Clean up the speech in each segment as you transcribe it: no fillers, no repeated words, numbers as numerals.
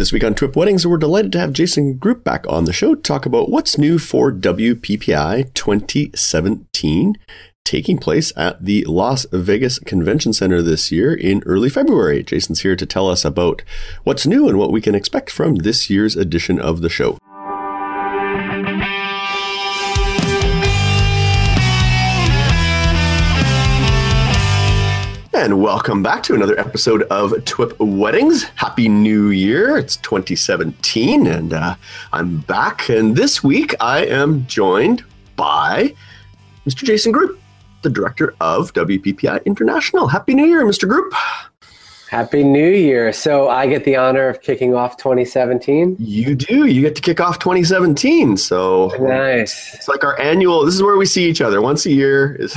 This week on TWIP Weddings, we're delighted to have Jason Group back on the show to talk about what's new for WPPI 2017, taking place at the Las Vegas Convention Center this year in early February. Jason's here to tell us about what's new and what we can expect from this year's edition of the show. And welcome back to another episode of TWIP Weddings. Happy New Year. It's 2017 and I'm back. And this week I am joined by Mr. Jason Group, the director of WPPI International. Happy New Year, Mr. Group. Happy New Year. So I get the honor of kicking off 2017? You do. You get to kick off 2017. So nice. It's like our annual, this is where we see each other once a year. It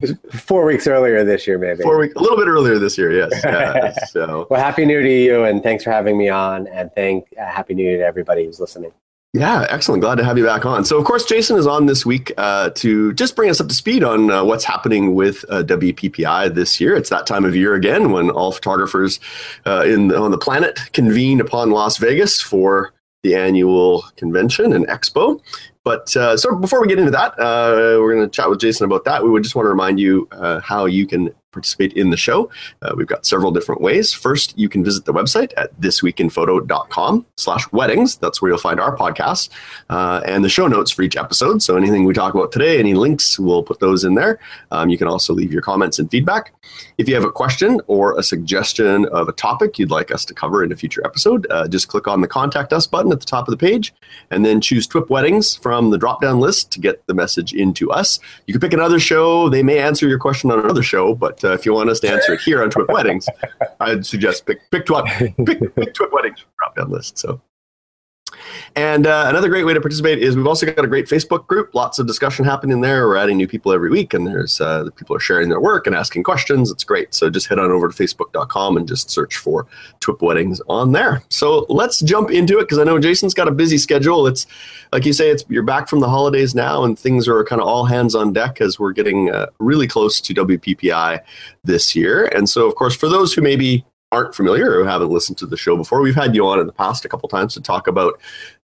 was 4 weeks earlier this year, maybe. A little bit earlier this year, yes. So. Well, Happy New Year to you, and thanks for having me on, and Happy New Year to everybody who's listening. Yeah, excellent. Glad to have you back on. So, of course, Jason is on this week to just bring us up to speed on what's happening with WPPI this year. It's that time of year again when all photographers on the planet convene upon Las Vegas for the annual convention and expo. But so before we get into that, we're going to chat with Jason about that. We would just want to remind you how you can participate in the show. We've got several different ways. First, you can visit the website at thisweekinphoto.com/weddings. That's where you'll find our podcast and the show notes for each episode. So anything we talk about today, any links, we'll put those in there. You can also leave your comments and feedback. If you have a question or a suggestion of a topic you'd like us to cover in a future episode, just click on the Contact Us button at the top of the page and then choose TWIP Weddings from the drop-down list to get the message into us. You can pick another show. They may answer your question on another show, but if you want us to answer it here on TWIP Weddings, I'd suggest pick TWIP Weddings from the drop-down list. So. And another great way to participate is we've also got a great Facebook group. Lots of discussion happening there. We're adding new people every week, and there's the people are sharing their work and asking questions. It's great. So just head on over to facebook.com and just search for TWIP Weddings on there. So let's jump into it because I know Jason's got a busy schedule. It's like you say, you're back from the holidays now, and things are kind of all hands on deck as we're getting really close to WPPI this year. And so, of course, for those who maybe aren't familiar or haven't listened to the show before, we've had you on in the past a couple times to talk about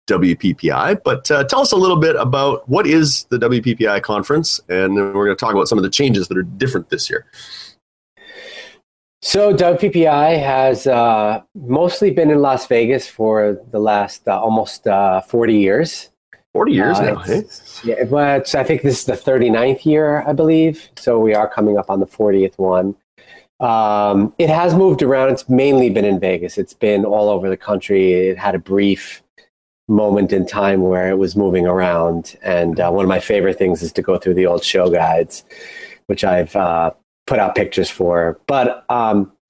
WPPI, but tell us a little bit about what is the WPPI conference, and then we're going to talk about some of the changes that are different this year. So WPPI has mostly been in Las Vegas for the last almost 40 years. 40 years now, hey? Yeah, but I think this is the 39th year, I believe, so we are coming up on the 40th one. It has moved around. It's mainly been in Vegas. It's been all over the country. It had a brief moment in time where it was moving around. And one of my favorite things is to go through the old show guides, which I've put out pictures for. But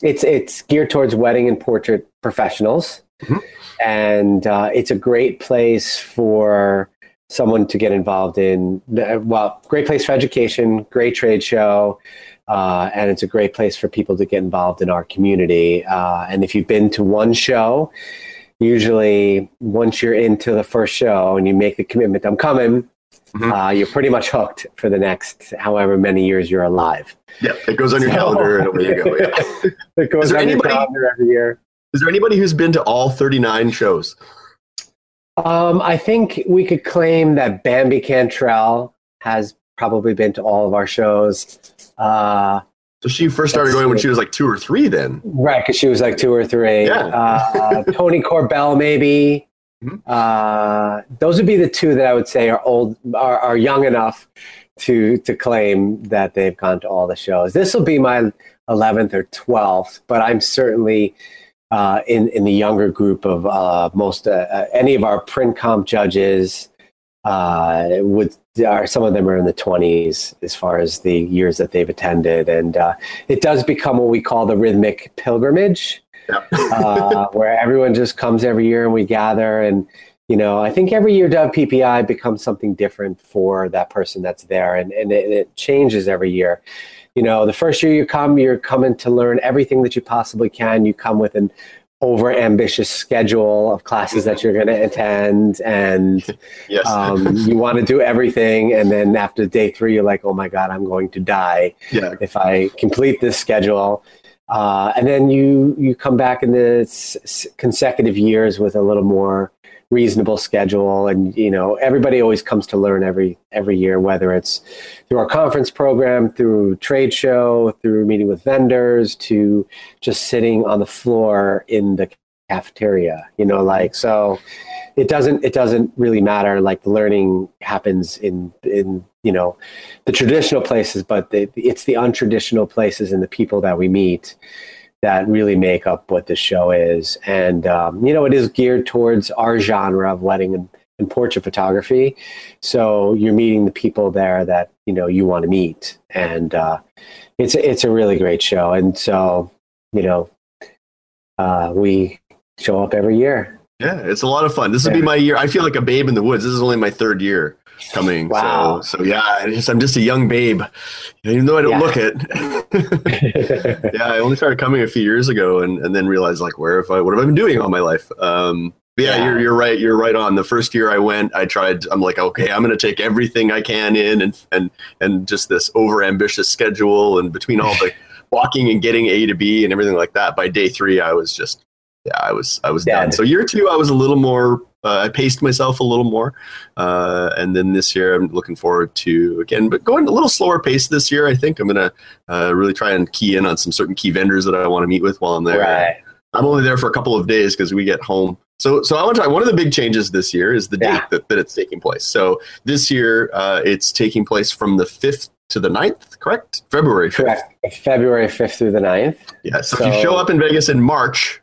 it's geared towards wedding and portrait professionals. Mm-hmm. And it's a great place for someone to get involved in. Well, great place for education, great trade show. And it's a great place for people to get involved in our community. And if you've been to one show, usually once you're into the first show and you make the commitment, I'm coming, mm-hmm. You're pretty much hooked for the next however many years you're alive. Yeah, it goes on your calendar and away you go. Yeah. It goes on your calendar every year. Is there anybody who's been to all 39 shows? I think we could claim that Bambi Cantrell has probably been to all of our shows. So she first started going when she was like 2 or 3 then. Right, because she was like 2 or 3. Yeah. Tony Corbell, maybe. Mm-hmm. Those would be the two that I would say are old, are young enough to claim that they've gone to all the shows. This will be my 11th or 12th, but I'm certainly in the younger group of most any of our print comp judges. Some of them are in the 20s as far as the years that they've attended, and it does become what we call the rhythmic pilgrimage, yep. Where everyone just comes every year and we gather. And you know, I think every year WPPI becomes something different for that person that's there, and it changes every year. You know, the first year you come, you're coming to learn everything that you possibly can. You come with an over ambitious schedule of classes that you're going to attend, and yes. You want to do everything, and then after day 3 you're like, oh my god, I'm going to die, yeah. If I complete this schedule. And then you come back in the consecutive years with a little more reasonable schedule. And, you know, everybody always comes to learn every year, whether it's through our conference program, through trade show, through meeting with vendors, to just sitting on the floor in the cafeteria, you know, like, so it doesn't really matter. Like, the learning happens in, you know, the traditional places, but it's the untraditional places and the people that we meet that really make up what this show is. And, you know, it is geared towards our genre of wedding and portrait photography. So you're meeting the people there that, you know, you want to meet. And it's a really great show. And so, you know, we show up every year. Yeah, it's a lot of fun. This will be my year. I feel like a babe in the woods. This is only my third year coming. Wow. So yeah, I'm just a young babe, even though I don't look it. Yeah, I only started coming a few years ago, and then realized, like, what have I been doing all my life? You're right. You're right on. The first year I went, I'm like, okay, I'm going to take everything I can in, and just this over ambitious schedule, and between all the walking and getting A to B and everything like that. By day three, I was just. Yeah, I was done. So year two, I was a little more, I paced myself a little more. And then this year, I'm looking forward to, again, but going a little slower pace this year. I think I'm going to really try and key in on some certain key vendors that I want to meet with while I'm there. Right. I'm only there for a couple of days because we get home. So I want to talk, one of the big changes this year is the date that it's taking place. So this year, it's taking place from the 5th to the 9th, correct? February 5th. Correct. February 5th through the 9th. Yeah, so if you show up in Vegas in March,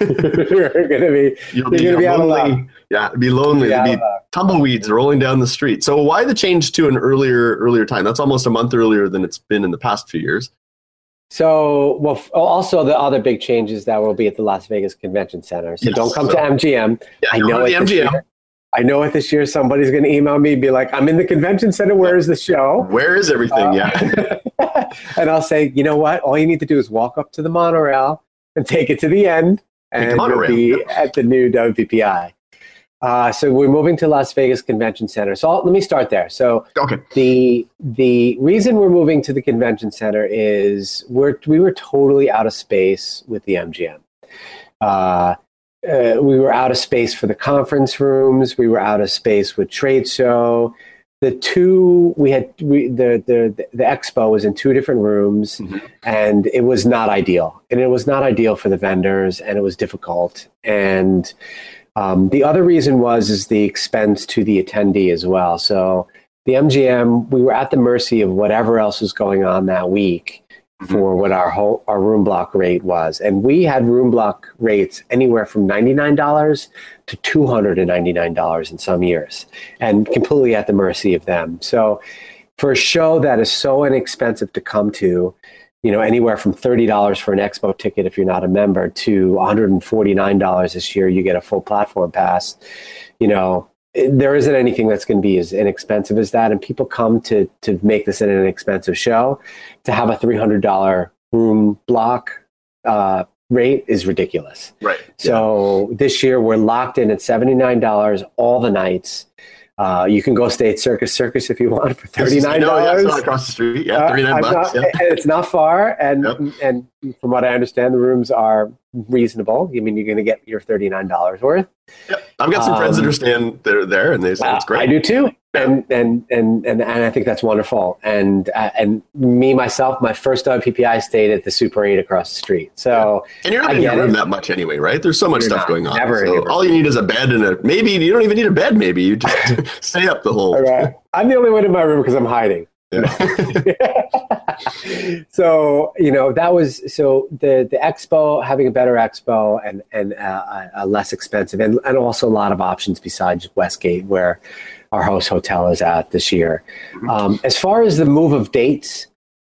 you're gonna be out of luck. Yeah, it'd be lonely. There'd be tumbleweeds rolling down the street. So why the change to an earlier time? That's almost a month earlier than it's been in the past few years. So, also the other big change is that we'll be at the Las Vegas Convention Center. So don't come to MGM. Yeah, I know it. I know it this year. Somebody's going to email me and be like, I'm in the convention center. Where is the show? Where is everything? And I'll say, you know what? All you need to do is walk up to the monorail and take it to the end, and you'll be at the new WPPI. So we're moving to Las Vegas Convention Center. So let me start there. So the reason we're moving to the convention center is we were totally out of space with the MGM. We were out of space for the conference rooms. We were out of space with trade show. The expo was in two different rooms, and it was not ideal. And it was not ideal for the vendors, and it was difficult. And the other reason was the expense to the attendee as well. So the MGM, we were at the mercy of whatever else was going on that week for what our room block rate was. And we had room block rates anywhere from $99 to $299 in some years, and completely at the mercy of them. So for a show that is so inexpensive to come to, you know, anywhere from $30 for an expo ticket if you're not a member to $149 this year, you get a full platform pass, you know, there isn't anything that's going to be as inexpensive as that. And people come to make this an inexpensive show. To have a $300 room block rate is ridiculous. Right. So this year we're locked in at $79 all the nights. You can go stay at Circus if you want for $39. No, it's not across the street. Yeah, $39. It's not far. And and from what I understand, the rooms are reasonable. I mean, you're going to get your $39 worth. Yep. I've got some friends that understand they're there, and they say it's great. I do too. Yeah. And I think that's wonderful. And me, myself, my first WPPI stayed at the Super 8 across the street. So and you're not in your room that much anyway, right? There's so much stuff going on. So all you need is a bed and maybe you don't even need a bed. Maybe you just stay up the whole. All right. I'm the only one in my room because I'm hiding. Yeah. So, you know, that was, so the expo, having a better expo and a less expensive and also a lot of options besides Westgate, where our host hotel is at this year. As far as the move of dates,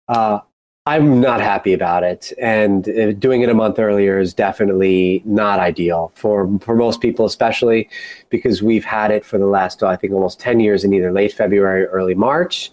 I'm not happy about it. And doing it a month earlier is definitely not ideal for most people, especially because we've had it for the last, I think, almost 10 years in either late February or early March.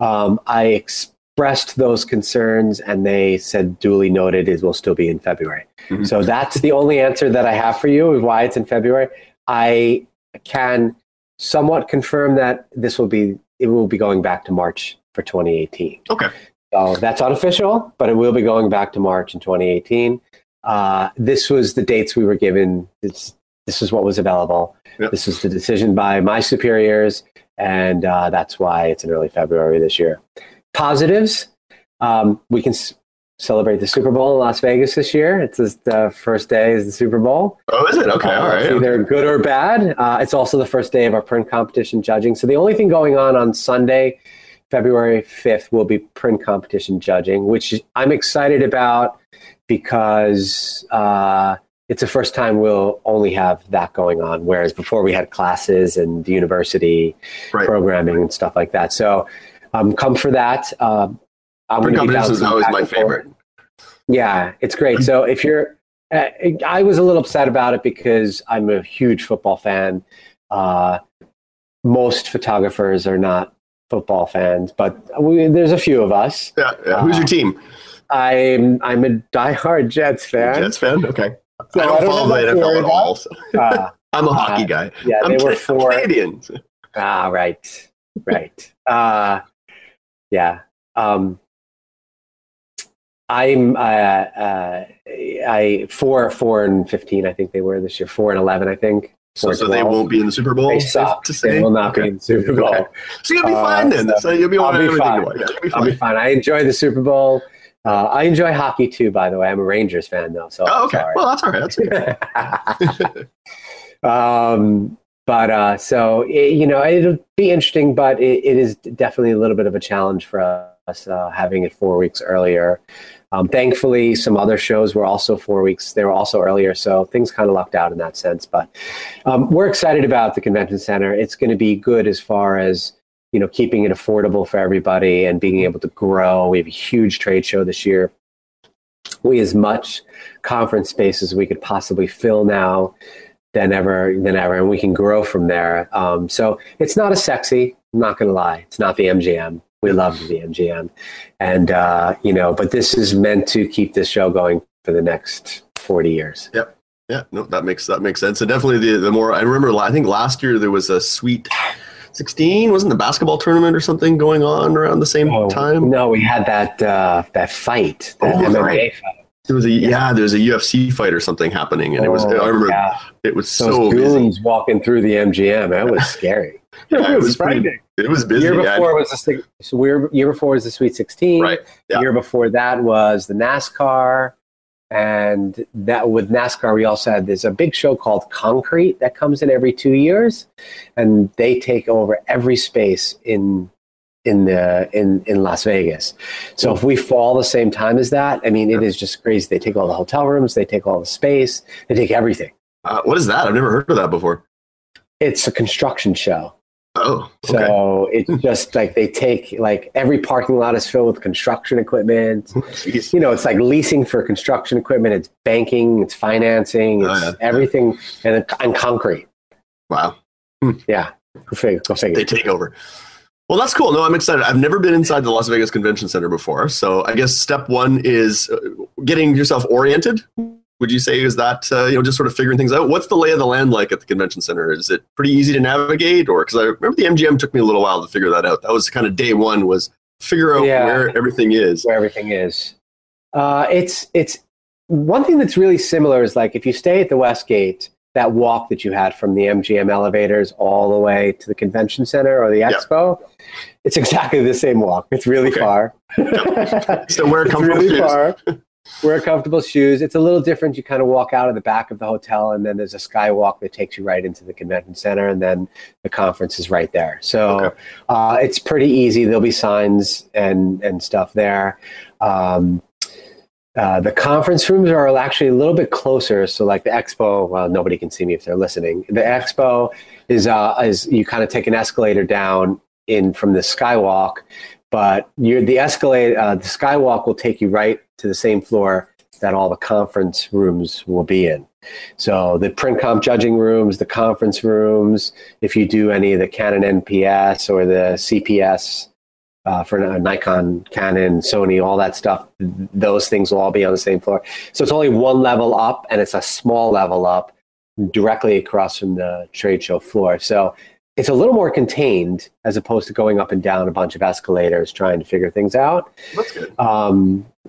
I expressed those concerns, and they said, duly noted, it will still be in February. So that's the only answer that I have for you is why it's in February. I can somewhat confirm that it will be going back to March for 2018. Okay. So that's unofficial, but it will be going back to March in 2018. This was the dates we were given. This is what was available. Yep. This is the decision by my superiors, and that's why it's in early February this year. Positives, we can celebrate the Super Bowl in Las Vegas this year. It's the first day is the Super Bowl. Oh, is it? Okay, all right. It's either good or bad. It's also the first day of our print competition judging. So the only thing going on Sunday, February 5th, will be print competition judging, which I'm excited about because it's the first time we'll only have that going on, whereas before we had classes and university programming and stuff like that. So come for that. Print competition is always my favorite. Yeah, it's great. So if you're I was a little upset about it because I'm a huge football fan. Most photographers are not football fans, but there's a few of us. Yeah. Who's your team? I'm a diehard Jets fan. Jets fan? Okay. So I don't follow the NFL at all. So. I'm a hockey guy. Yeah, I'm they were four. Canadians. Ah, right. Yeah. I'm 4 and 15. I think they were this year. 4 and 11. I think. So they won't be in the Super Bowl. They suck. They will not be in the Super Bowl. Okay. So you'll be fine then. So you'll be on everything. I'll be fine. I enjoy the Super Bowl. I enjoy hockey too. By the way, I'm a Rangers fan though. So okay. Well, that's all right. That's okay. It'll be interesting, but it is definitely a little bit of a challenge for us having it 4 weeks earlier. Thankfully, some other shows were also 4 weeks. They were also earlier, so things kind of lucked out in that sense. But we're excited about the convention center. It's going to be good as far as keeping it affordable for everybody and being able to grow. We have a huge trade show this year. We have as much conference space as we could possibly fill now than ever, and we can grow from there. So it's not as sexy, I'm not going to lie. It's not the MGM. We love the MGM. And, but this is meant to keep this show going for the next 40 years. Yep. Yeah. No, that makes sense. And definitely the more, I remember, I think last year there was a Sweet 16, wasn't the basketball tournament or something going on around the same time? No, we had that fight, that MMA fight. There was a UFC fight or something happening, and it was so busy. Those goons walking through the MGM, that was scary. It was frightening. It was busy. Year before was the Sweet 16. Right. Yeah. The year before that was the NASCAR, and that with NASCAR we also had there's a big show called Concrete that comes in every 2 years, and they take over every space in Las Vegas. So if we fall the same time as that, I mean, it is just crazy. They take all the hotel rooms, they take all the space, they take everything. What is that? I've never heard of that before. It's a construction show. Oh, okay. So it's just like they take every parking lot is filled with construction equipment. Jeez. It's like leasing for construction equipment. It's banking, it's financing, it's everything and concrete. Wow. Yeah. Go figure. They take over. Well, that's cool. No, I'm excited. I've never been inside the Las Vegas Convention Center before. So I guess step one is getting yourself oriented. Would you say is that, just sort of figuring things out? What's the lay of the land like at the convention center? Is it pretty easy to navigate? Or because I remember the MGM took me a little while to figure that out. That was kind of day one was figure out where everything is. Where everything is. It's one thing that's really similar is if you stay at the Westgate, that walk that you had from the MGM elevators all the way to the convention center or the expo, it's exactly the same walk. It's really far. Yep. So wear comfortable shoes. Far. Wear comfortable shoes. It's a little different. You kind of walk out of the back of the hotel, and then there's a skywalk that takes you right into the convention center, and then the conference is right there. So it's pretty easy. There'll be signs and stuff there. The conference rooms are actually a little bit closer. So the expo, well, nobody can see me if they're listening. The expo is you kind of take an escalator down in from the skywalk, but the skywalk will take you right to the same floor that all the conference rooms will be in. So the print comp judging rooms, the conference rooms, if you do any of the Canon NPS or the CPS, for Nikon, Canon, Sony, all that stuff, those things will all be on the same floor. So it's only one level up, and it's a small level up directly across from the trade show floor. So it's a little more contained as opposed to going up and down a bunch of escalators trying to figure things out. That's good.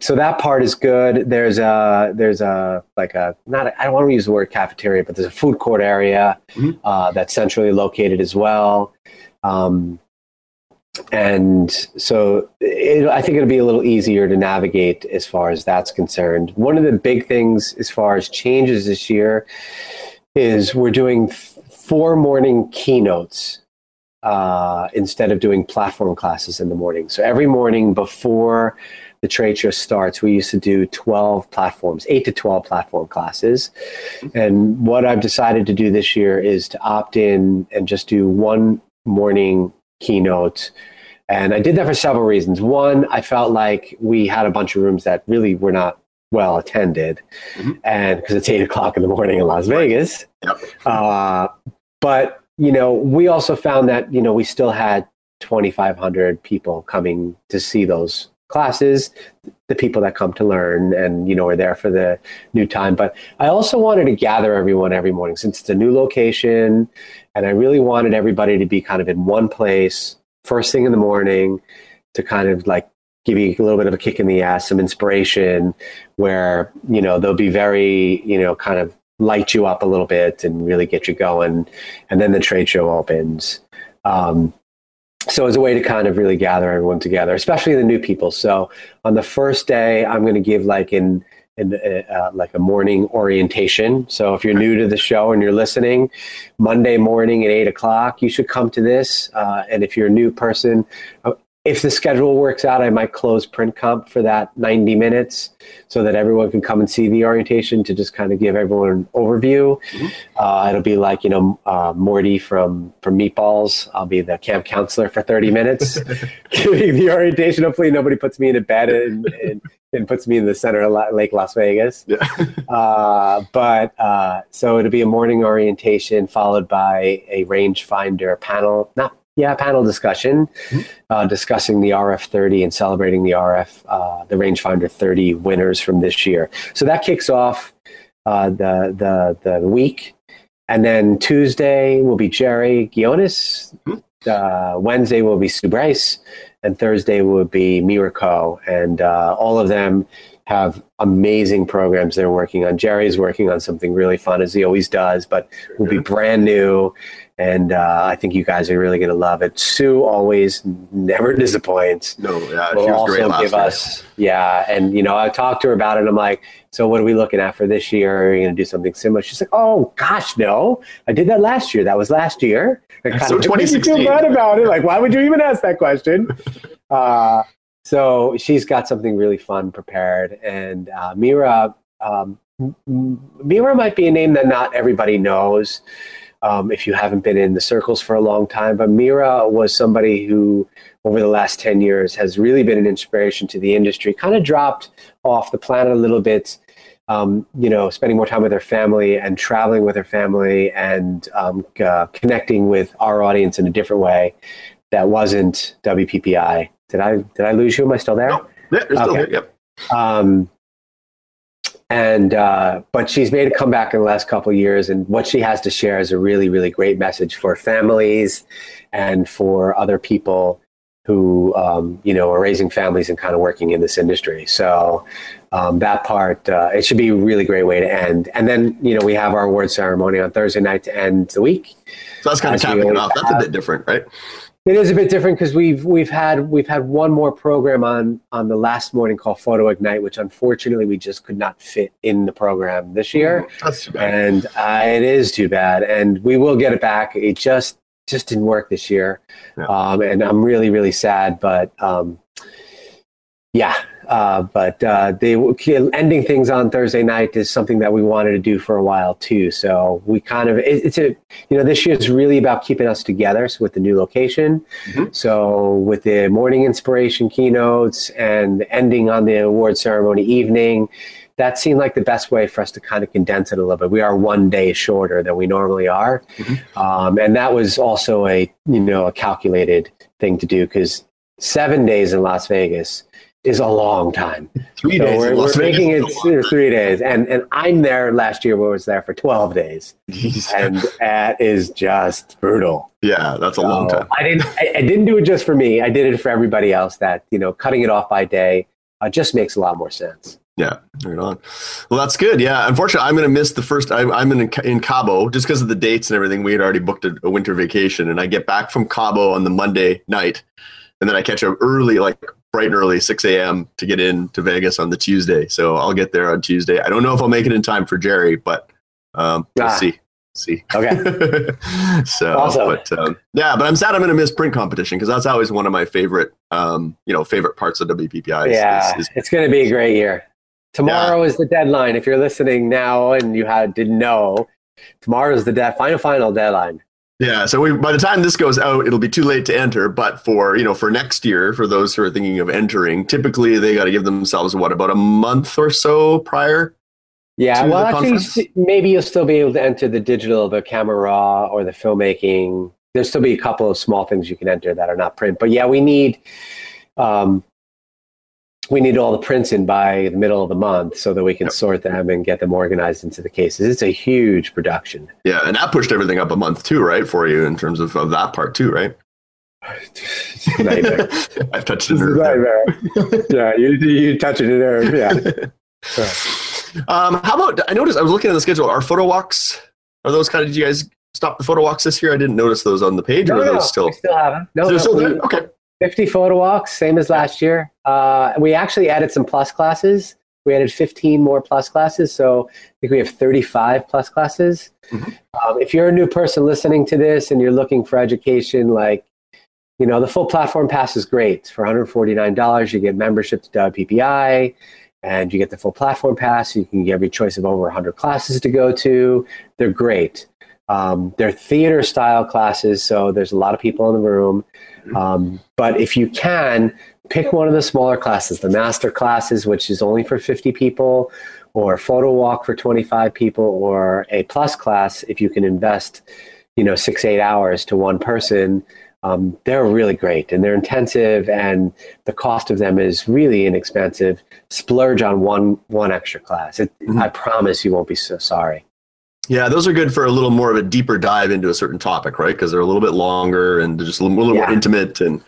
So that part is good. There's I don't want to use the word cafeteria, but there's a food court area that's centrally located as well. And so I think it'll be a little easier to navigate as far as that's concerned. One of the big things as far as changes this year is we're doing 4 morning keynotes instead of doing platform classes in the morning. So every morning before the trade show starts, we used to do 8 to 12 platform classes. And what I've decided to do this year is to opt in and just do 1 morning keynote. And I did that for several reasons. One, I felt like we had a bunch of rooms that really were not well attended, and because it's 8 o'clock in the morning in Las Vegas. Yep. But we also found that we still had 2,500 people coming to see those classes, the people that come to learn and are there for the new time. But I also wanted to gather everyone every morning since it's a new location, and I really wanted everybody to be kind of in one place first thing in the morning to kind of like give you a little bit of a kick in the ass, some inspiration where, they'll be very, kind of light you up a little bit and really get you going. And then the trade show opens. So it's a way to kind of really gather everyone together, especially the new people. So on the first day, I'm going to give a morning orientation. So if you're new to the show and you're listening, Monday morning at 8 o'clock, you should come to this. And if you're a new person, if the schedule works out, I might close print comp for that 90 minutes so that everyone can come and see the orientation to just kind of give everyone an overview. It'll be like, Morty from Meatballs. I'll be the camp counselor for 30 minutes giving the orientation. Hopefully nobody puts me in a bed and puts me in the center of Lake Las Vegas. Yeah. So it'll be a morning orientation followed by a rangefinder panel. Panel discussion, discussing the RF30 and celebrating the the Rangefinder 30 winners from this year. So that kicks off the week. And then Tuesday will be Jerry Ghionis. Wednesday will be Sue Bryce. And Thursday will be Miraco. And all of them have amazing programs they're working on. Jerry's working on something really fun, as he always does, but will be brand new. And I think you guys are really going to love it. Sue always never disappoints. No, yeah, she was great last year. Yeah, and I talked to her about it. I'm like, so what are we looking at for this year? Are you going to do something similar? She's like, oh gosh, no, I did that last year. That was last year. So 2016. Feel bad about it. Like, why would you even ask that question? So she's got something really fun prepared, and Mira. Mira might be a name that not everybody knows. If you haven't been in the circles for a long time, but Mira was somebody who over the last 10 years has really been an inspiration to the industry, kind of dropped off the planet a little bit, spending more time with her family and traveling with her family and connecting with our audience in a different way that wasn't WPPI. Did I lose you? Am I still there? No, you're still there. Yep. But she's made a comeback in the last couple of years, and what she has to share is a really, really great message for families and for other people who, are raising families and kind of working in this industry. So that part, it should be a really great way to end. And then, we have our award ceremony on Thursday night to end the week. So that's kind of topping it off. That's a bit different, right? It is a bit different because we've had one more program on the last morning called Photo Ignite, which unfortunately we just could not fit in the program this year. That's too bad. And it is too bad. And we will get it back. It just didn't work this year. Yeah. And I'm really, really sad. But ending things on Thursday night is something that we wanted to do for a while too. So we kind of, this year is really about keeping us together. So with the new location, so with the morning inspiration keynotes and ending on the award ceremony evening, that seemed like the best way for us to kind of condense it a little bit. We are one day shorter than we normally are. And that was also a calculated thing to do because 7 days in Las Vegas is a long time. 3 days. We're making it 3 days. And I'm there last year, but I was there for 12 days. Jeez. And that is just brutal. Yeah, that's a long time. I didn't do it just for me. I did it for everybody else that, you know, cutting it off by day just makes a lot more sense. Yeah, right on. Well, that's good. Yeah, unfortunately, I'm going to miss the first. I'm in Cabo just because of the dates and everything. We had already booked a winter vacation, and I get back from Cabo on the Monday night, and then I catch up early, like bright and early, 6 a.m. to get in to Vegas on the Tuesday. So I'll get there on Tuesday. I don't know if I'll make it in time for Jerry, but we'll see. Okay. So, awesome. But I'm sad I'm going to miss print competition because that's always one of my favorite, favorite parts of WPPI. Yeah, it's going to be a great year. Tomorrow is the deadline. If you're listening now and you didn't know, tomorrow is the final deadline. Yeah. So by the time this goes out, it'll be too late to enter. But for next year, for those who are thinking of entering, typically they got to give themselves about a month or so prior. Yeah. Well, actually, maybe you'll still be able to enter the digital, the camera raw, or the filmmaking. There'll still be a couple of small things you can enter that are not print. But yeah, we need. We need all the prints in by the middle of the month so that we can sort them and get them organized into the cases. It's a huge production. Yeah, and that pushed everything up a month too, right, for you in terms of that part too, right? Nightmare. I've touched a nerve. Nightmare. Yeah, you touched a nerve, yeah. How about, I noticed, I was looking at the schedule, our photo walks, are those kind of, did you guys stop the photo walks this year? I didn't notice those on the page, or are those still? We still have them. No, still there? Okay. 50 photo walks, same as last year. We actually added some plus classes. We added 15 more plus classes, so I think we have 35 plus classes. Mm-hmm. If you're a new person listening to this and you're looking for education, the full platform pass is great. For $149, you get membership to WPPI, and you get the full platform pass. So you can give your choice of over 100 classes to go to. They're great. They're theater-style classes, so there's a lot of people in the room. But if you can, pick one of the smaller classes, the master classes, which is only for 50 people, or photo walk for 25 people, or a plus class if you can invest, 6-8 hours to one person. They're really great, and they're intensive, and the cost of them is really inexpensive. Splurge on one extra class. I promise you won't be so sorry. Yeah, those are good for a little more of a deeper dive into a certain topic, right? Because they're a little bit longer and just a little more intimate. And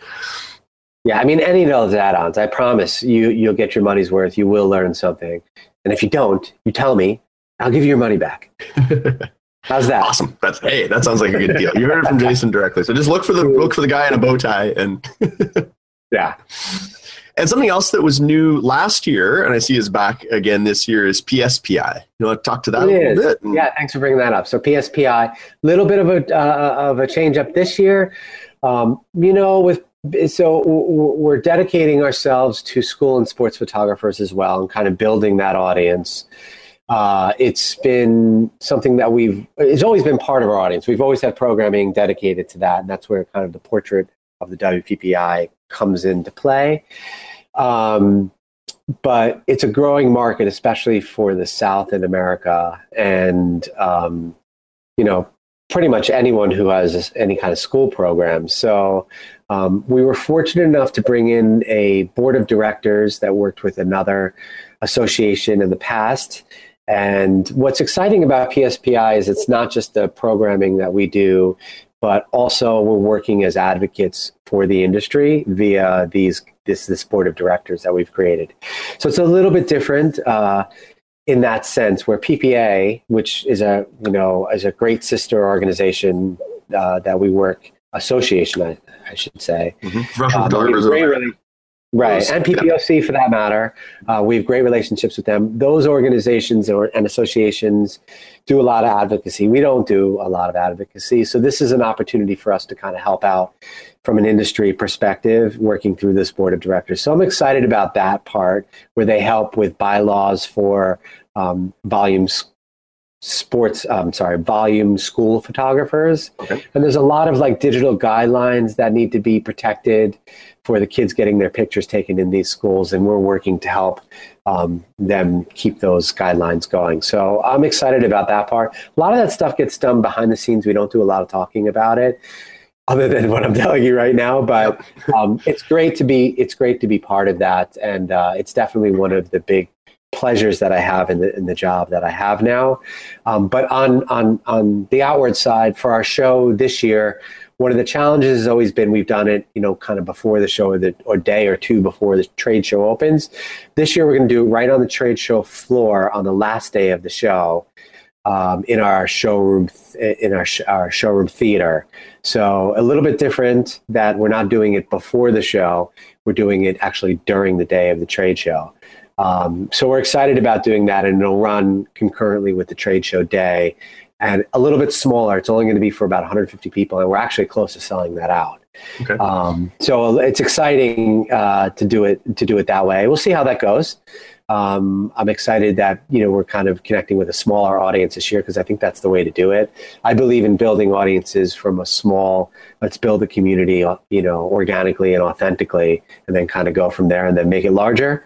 yeah, I mean, any of those add-ons, I promise you'll get your money's worth. You will learn something. And if you don't, you tell me, I'll give you your money back. How's that? Awesome. Hey, that sounds like a good deal. You heard it from Jason directly. So just look for the guy in a bow tie. And yeah. And something else that was new last year, and I see is back again this year, is PSPI. You want to talk to that a little bit? Yeah, thanks for bringing that up. So PSPI, little bit of a change up this year. We're dedicating ourselves to school and sports photographers as well, and kind of building that audience. It's been something that it's always been part of our audience. We've always had programming dedicated to that, and that's where kind of the portrait of the WPPI comes into play. But it's a growing market, especially for the South in America. And, pretty much anyone who has any kind of school program. So we were fortunate enough to bring in a board of directors that worked with another association in the past. And what's exciting about PSPI is it's not just the programming that we do, but also we're working as advocates for the industry via this board of directors that we've created. So it's a little bit different in that sense, where PPA, which is a great sister organization that we work association, I should say. Mm-hmm. Right, and PPOC for that matter. We have great relationships with them. Those organizations and associations do a lot of advocacy. We don't do a lot of advocacy. So this is an opportunity for us to kind of help out from an industry perspective, working through this board of directors. So I'm excited about that part, where they help with bylaws for volume school photographers. Okay. And there's a lot of digital guidelines that need to be protected for the kids getting their pictures taken in these schools. And we're working to help them keep those guidelines going. So I'm excited about that part. A lot of that stuff gets done behind the scenes. We don't do a lot of talking about it. other than what I'm telling you right now, but it's great to be part of that. And it's definitely one of the big pleasures that I have in the job that I have now. But on the outward side for our show this year, one of the challenges has always been, we've done it, kind of before the show or day or two before the trade show opens. This year, we're going to do it right on the trade show floor on the last day of the show, in our showroom, in our showroom theater. So a little bit different that we're not doing it before the show. We're doing it actually during the day of the trade show. So we're excited about doing that, and it'll run concurrently with the trade show day. And a little bit smaller. It's only going to be for about 150 people, and we're actually close to selling that out. Okay. So it's exciting to do it that way. We'll see how that goes. I'm excited that we're kind of connecting with a smaller audience this year, because I think that's the way to do it. I believe in building audiences from a small. Let's build a community, organically and authentically, and then kind of go from there, and then make it larger.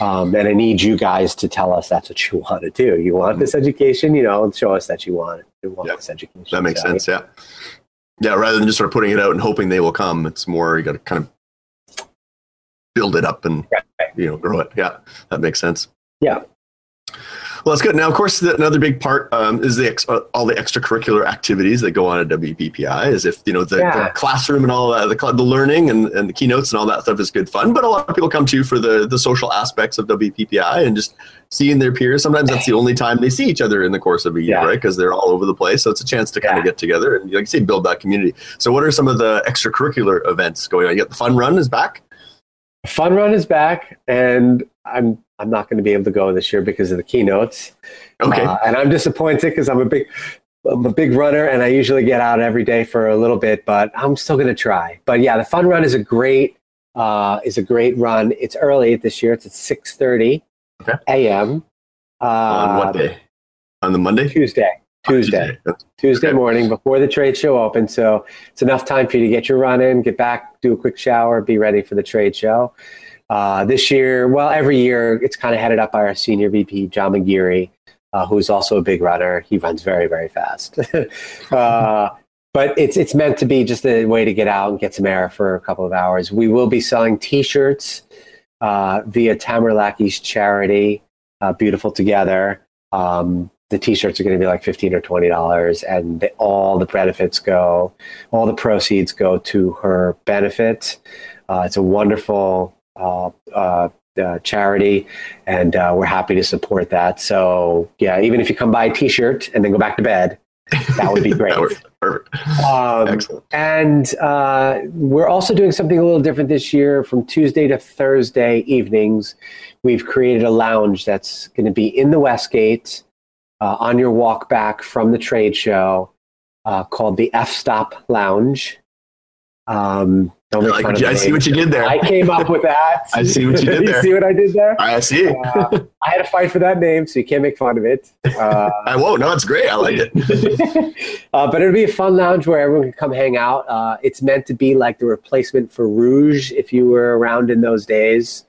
And I need you guys to tell us that's what you want to do. You want this education, show us that you want it. Yep. This education. That makes sense. Yeah. Yeah. Rather than just sort of putting it out and hoping they will come, it's more you got to kind of build it up and grow it. Yeah, that makes sense. Yeah. Well, that's good. Now, of course, another big part is all the extracurricular activities that go on at WPPI. Is if the classroom and all the learning and the keynotes and all that stuff is good fun. But a lot of people come too for the social aspects of WPPI and just seeing their peers. Sometimes that's the only time they see each other in the course of a year, right? Because they're all over the place. So it's a chance to kind of get together and, like you say, build that community. So, what are some of the extracurricular events going on? You got the fun run is back. Fun run is back, and I'm not going to be able to go this year because of the keynotes. Okay. And I'm disappointed because I'm a big runner, and I usually get out every day for a little bit, but I'm still going to try. But yeah, the fun run is a great run. It's early this year. It's at 6:30 a.m. On what day? On the Monday? Tuesday. Tuesday morning before the trade show opens. So it's enough time for you to get your run in, get back, do a quick shower, be ready for the trade show. This year, every year, it's kind of headed up by our senior VP, John McGeary, who's also a big runner. He runs very, very fast. But it's meant to be just a way to get out and get some air for a couple of hours. We will be selling T-shirts via Tamerlaki's charity, Beautiful Together. The T-shirts are going to be like $15 or $20, and all the proceeds go to her benefit. It's a wonderful charity, and we're happy to support that. So, yeah, even if you come buy a T-shirt and then go back to bed, that would be great. That works. Perfect. Excellent. And we're also doing something a little different this year. From Tuesday to Thursday evenings, we've created a lounge that's going to be in the Westgate, on your walk back from the trade show, called the F-Stop Lounge. I see what you did there. I came up with that. I see what you did there. You see what I did there? I see. I had to fight for that name, so you can't make fun of it. I won't. No, it's great. I like it. But it'll be a fun lounge where everyone can come hang out. It's meant to be like the replacement for Rouge, if you were around in those days.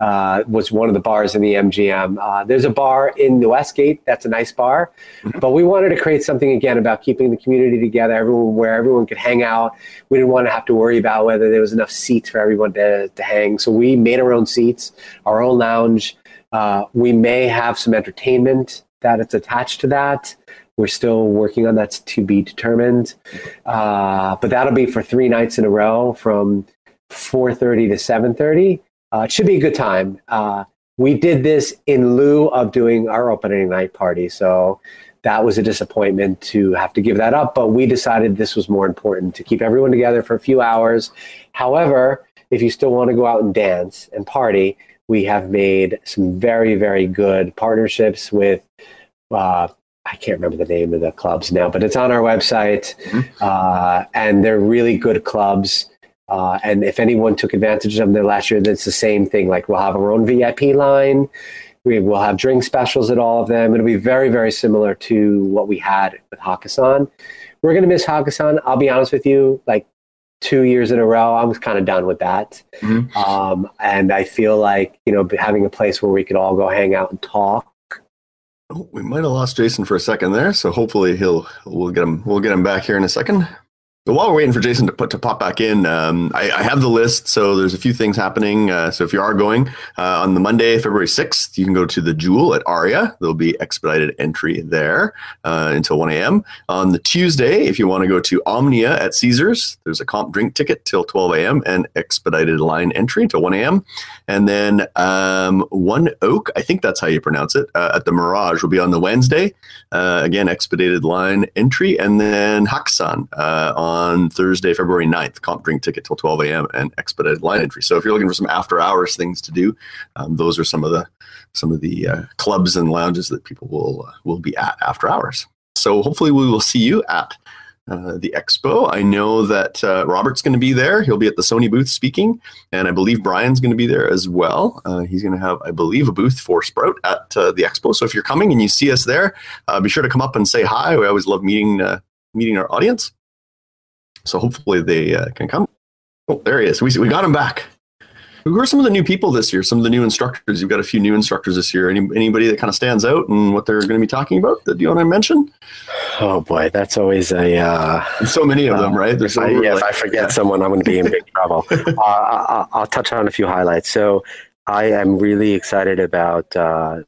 Was one of the bars in the MGM. There's a bar in the Westgate. That's a nice bar. But we wanted to create something, again, about keeping the community together, where everyone could hang out. We didn't want to have to worry about whether there was enough seats for everyone to hang. So we made our own seats, our own lounge. We may have some entertainment that it's attached to that. We're still working on that's to be determined. But that'll be for 3 nights in a row from 4:30 to 7:30. It should be a good time. We did this in lieu of doing our opening night party, so that was a disappointment to have to give that up, but we decided this was more important to keep everyone together for a few hours. However, if you still want to go out and dance and party, we have made some very, very good partnerships with I can't remember the name of the clubs now, but it's on our website, and they're really good clubs. And if anyone took advantage of them last year, that's the same thing. Like, we'll have our own VIP line. We will have drink specials at all of them. It'll be very, very similar to what we had with Hakkasan. We're going to miss Hakkasan. I'll be honest with you, like 2 years in a row, I'm kind of done with that. Mm-hmm. And I feel like, having a place where we could all go hang out and talk. Oh, we might have lost Jason for a second there. So hopefully we'll get him back here in a second. While we're waiting for Jason to pop back in, I have the list, so there's a few things happening. So if you are going on the Monday, February 6th, you can go to The Jewel at Aria. There'll be expedited entry there until 1 a.m. On the Tuesday, if you want to go to Omnia at Caesars, there's a comp drink ticket till 12 a.m. and expedited line entry till 1 a.m. And then One Oak, I think that's how you pronounce it, at the Mirage will be on the Wednesday. Again, expedited line entry. And then Hakkasan on Thursday, February 9th, comp drink ticket till 12 a.m. and expedited line entry. So if you're looking for some after hours things to do, those are some of the clubs and lounges that people will be at after hours. So hopefully we will see you at the expo. I know that Robert's going to be there. He'll be at the Sony booth speaking, and I believe Brian's going to be there as well. He's going to have, I believe, a booth for Sprout at the expo. So if you're coming and you see us there, be sure to come up and say hi. We always love meeting our audience. So hopefully they can come. Oh, there he is. We got him back. Who are some of the new people this year? Some of the new instructors. You've got a few new instructors this year. Anybody that kind of stands out and what they're going to be talking about that you want to mention? Oh boy, that's always a. So many of them, right? There's if I forget someone, I'm going to be in big trouble. I'll touch on a few highlights. So I am really excited about a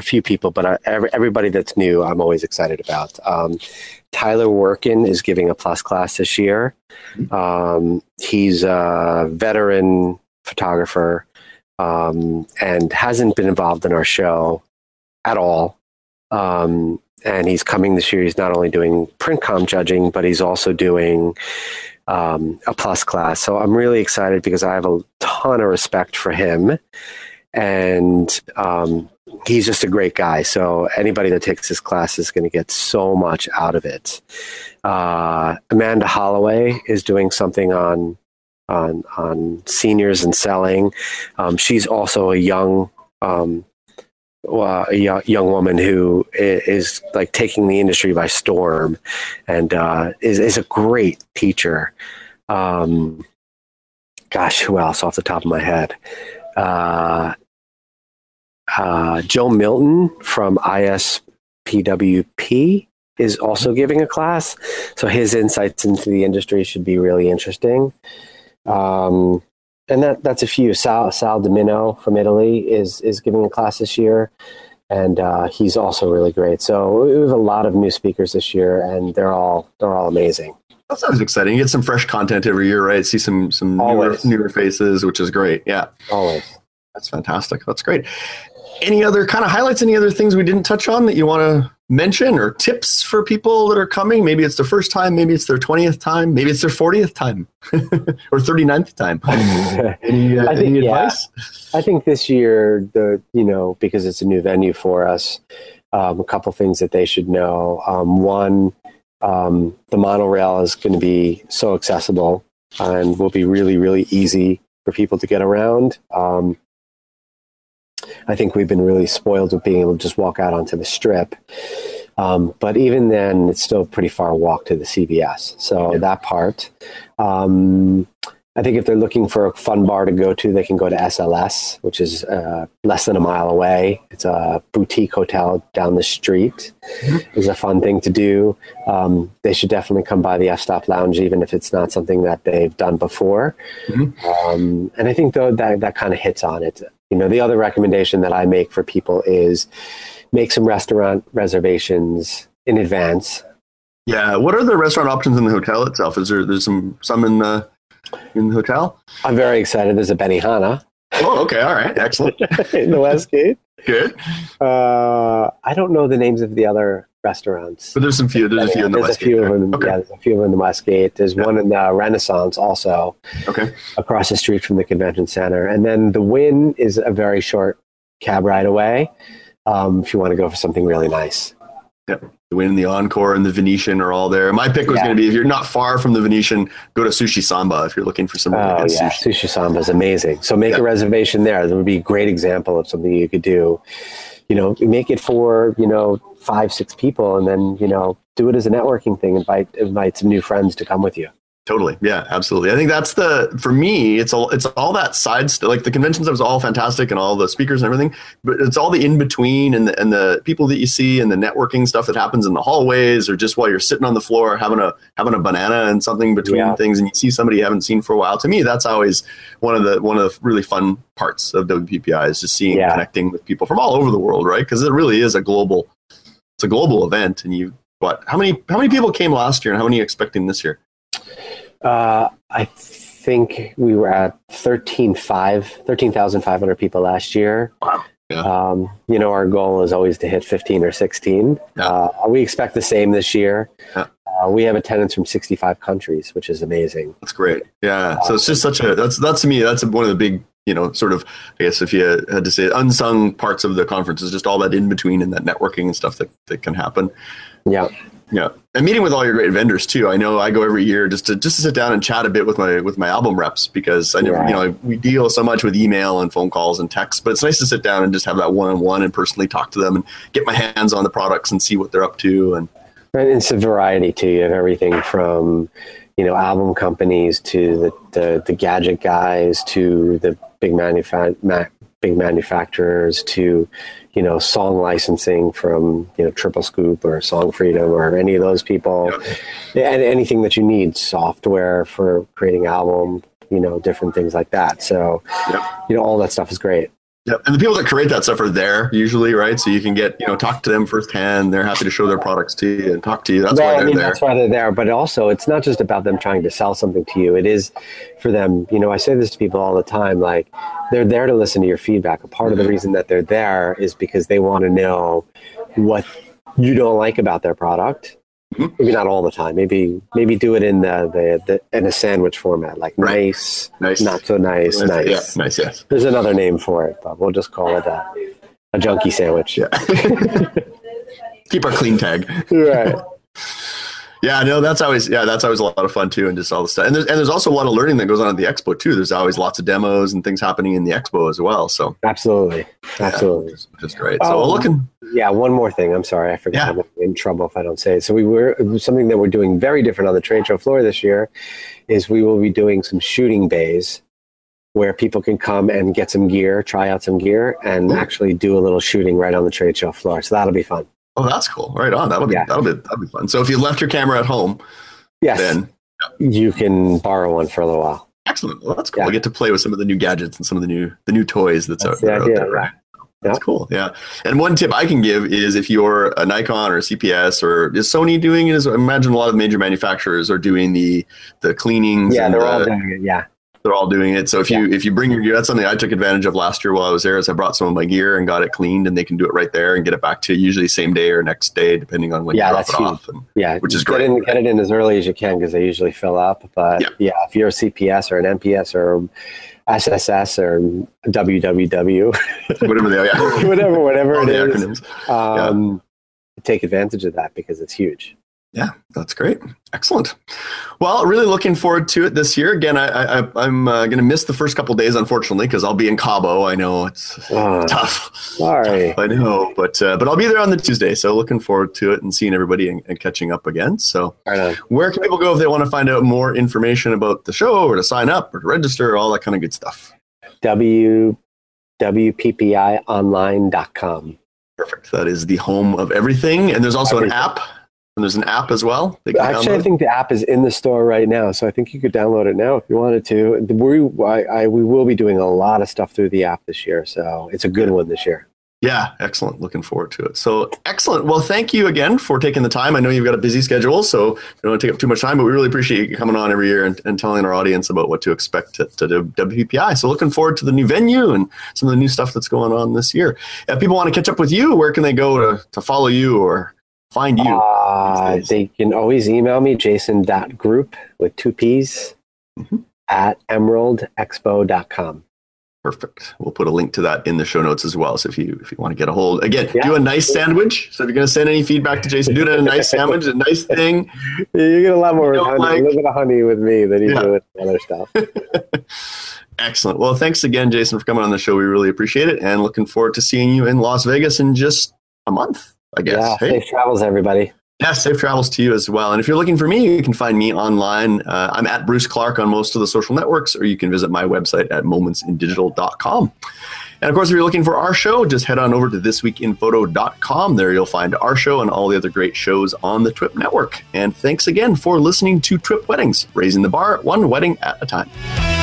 few people, but everybody that's new, I'm always excited about. Tyler Workin is giving a plus class this year. He's a veteran photographer and hasn't been involved in our show at all. And he's coming this year. He's not only doing print com judging, but he's also doing a plus class. So I'm really excited because I have a ton of respect for him. And he's just a great guy. So anybody that takes this class is going to get so much out of it. Amanda Holloway is doing something on seniors and selling. She's also a young woman who is like taking the industry by storm, and is a great teacher. Gosh, who else off the top of my head? Joe Milton from ISPWP is also giving a class, so his insights into the industry should be really interesting. And that's a few. Sal Domino from Italy is giving a class this year, and he's also really great. So we have a lot of new speakers this year, and they're all amazing. That sounds exciting. You get some fresh content every year, right? See some newer faces, which is great. Yeah, always. That's fantastic. That's great. Any other kind of highlights? Any other things we didn't touch on that you want to mention, or tips for people that are coming? Maybe it's their first time. Maybe it's their 20th time. Maybe it's their 40th time or 39th time. Any advice? I think this year, because it's a new venue for us, a couple things that they should know. One, the monorail is going to be so accessible and will be really, really easy for people to get around. I think we've been really spoiled with being able to just walk out onto the strip. But even then, it's still a pretty far walk to the CVS. So that part, I think if they're looking for a fun bar to go to, they can go to SLS, which is less than a mile away. It's a boutique hotel down the street. It's a fun thing to do. They should definitely come by the F-Stop Lounge, even if it's not something that they've done before. And I think though that kind of hits on it. The other recommendation that I make for people is make some restaurant reservations in advance. Yeah. What are the restaurant options in the hotel itself? Is there's some in the hotel? I'm very excited. There's a Benihana. Oh, okay. All right. Excellent. in the Westgate. Good. I don't know the names of the other restaurants. But there's some few. There's a few in the Westgate. There's a few in the Westgate. There's one in the Renaissance also. Okay. Across the street from the convention center, and then the Wynn is a very short cab ride away. If you want to go for something really nice. Yep. The Wynn, the Encore, and the Venetian are all there. My pick was going to be, if you're not far from the Venetian, go to Sushi Samba if you're looking for something. Oh, yeah. Sushi Samba is amazing. So make a reservation there. That would be a great example of something you could do. Make it for, 5-6 people, and then, do it as a networking thing. Invite some new friends to come with you. Totally. Yeah, absolutely. I think that's for me, it's all that side stuff. Like the convention stuff is all fantastic and all the speakers and everything, but it's all the in between and the people that you see and the networking stuff that happens in the hallways or just while you're sitting on the floor having a banana and something between things and you see somebody you haven't seen for a while. To me, that's always one of the really fun parts of WPPI is just seeing connecting with people from all over the world, right? Because it really is a global event. And how many people came last year and how many are you expecting this year? I think we were at 13,500 people last year. Wow. Yeah. Our goal is always to hit 15 or 16. Yeah. We expect the same this year. Yeah. We have attendance from 65 countries, which is amazing. That's great. Yeah. So it's just that's to me, that's one of the big, sort of, I guess if you had to say it, unsung parts of the conference is just all that in between and that networking and stuff that can happen. Yeah. Yeah. And meeting with all your great vendors too. I know I go every year just to sit down and chat a bit with my album reps because I never, we deal so much with email and phone calls and texts, but it's nice to sit down and just have that one-on-one and personally talk to them and get my hands on the products and see what they're up to. And it's a variety too. You have everything from, album companies to the gadget guys, to the big manufacturers, to song licensing from Triple Scoop or Song Freedom or any of those people, and anything that you need, software for creating album, different things like that. So all that stuff is great. Yeah, and the people that create that stuff are there usually, right? So you can get, talk to them firsthand. They're happy to show their products to you and talk to you. That's why they're there. But also, it's not just about them trying to sell something to you. It is for them. I say this to people all the time, like they're there to listen to your feedback. A part of the reason that they're there is because they want to know what you don't like about their product. Maybe not all the time. Maybe do it in the in a sandwich format, like right. nice, not so nice. Yeah, nice. Yes. There's another name for it, but we'll just call it a junkie sandwich. Yeah. Keep our clean tag. Right. Yeah, no, that's always a lot of fun too, and just all the stuff. And there's also a lot of learning that goes on at the expo too. There's always lots of demos and things happening in the expo as well. So absolutely, yeah, just great. So looking. Yeah, one more thing. I'm sorry, I forgot. I'm in trouble if I don't say it. So something that we're doing very different on the trade show floor this year is we will be doing some shooting bays where people can come and get some gear, try out some gear, and actually do a little shooting right on the trade show floor. So that'll be fun. Oh, that's cool. Right on. That'll be fun. So if you left your camera at home, then you can borrow one for a little while. Excellent. Well, that's cool. I get to play with some of the new gadgets and some of the new toys that's out there. Right? That's cool. Yeah. And one tip I can give is if you're a Nikon or a CPS or is Sony doing it? I imagine a lot of major manufacturers are doing the cleanings. Yeah, they're all doing it. Yeah. They're all doing it. So if you bring your gear, that's something I took advantage of last year while I was there is I brought some of my gear and got it cleaned and they can do it right there and get it back to usually same day or next day, depending on when you drop it off. And, which is great. Get it in as early as you can because they usually fill up. But if you're a CPS or an NPS or SSS or WWW, whatever they are, whatever it is, take advantage of that because it's huge. Yeah, that's great. Excellent. Well, really looking forward to it this year. Again, I'm going to miss the first couple of days, unfortunately, because I'll be in Cabo. I know it's tough. Sorry. I know, but I'll be there on the Tuesday. So looking forward to it and seeing everybody and catching up again. So where can people go if they want to find out more information about the show or to sign up or to register, all that kind of good stuff? WPPIonline.com. Perfect. That is the home of everything. And there's also an app. And there's an app as well. Actually, I think the app is in the store right now, so I think you could download it now if you wanted to. We will be doing a lot of stuff through the app this year, so it's a good one this year. Yeah, excellent. Looking forward to it. So excellent. Well, thank you again for taking the time. I know you've got a busy schedule, so I don't want to take up too much time, but we really appreciate you coming on every year and telling our audience about what to expect at WPPI. So looking forward to the new venue and some of the new stuff that's going on this year. If people want to catch up with you, where can they go to follow you or find you? They can always email me, jason.group with 2 Ps at emeraldexpo.com. Perfect. We'll put a link to that in the show notes as well. So if you want to get a hold, again, do a nice sandwich. So if you're going to send any feedback to Jason, do it in a nice sandwich, a nice thing. You get a lot more honey, a little bit of honey with me than you do with other stuff. Excellent. Well, thanks again, Jason, for coming on the show. We really appreciate it and looking forward to seeing you in Las Vegas in just a month, I guess. Yeah, safe travels, everybody. Yeah, safe travels to you as well. And if you're looking for me, you can find me online. I'm at Bruce Clark on most of the social networks, or you can visit my website at momentsindigital.com. And of course, if you're looking for our show, just head on over to thisweekinphoto.com. There you'll find our show and all the other great shows on the TWIP network. And thanks again for listening to TWIP Weddings, raising the bar one wedding at a time.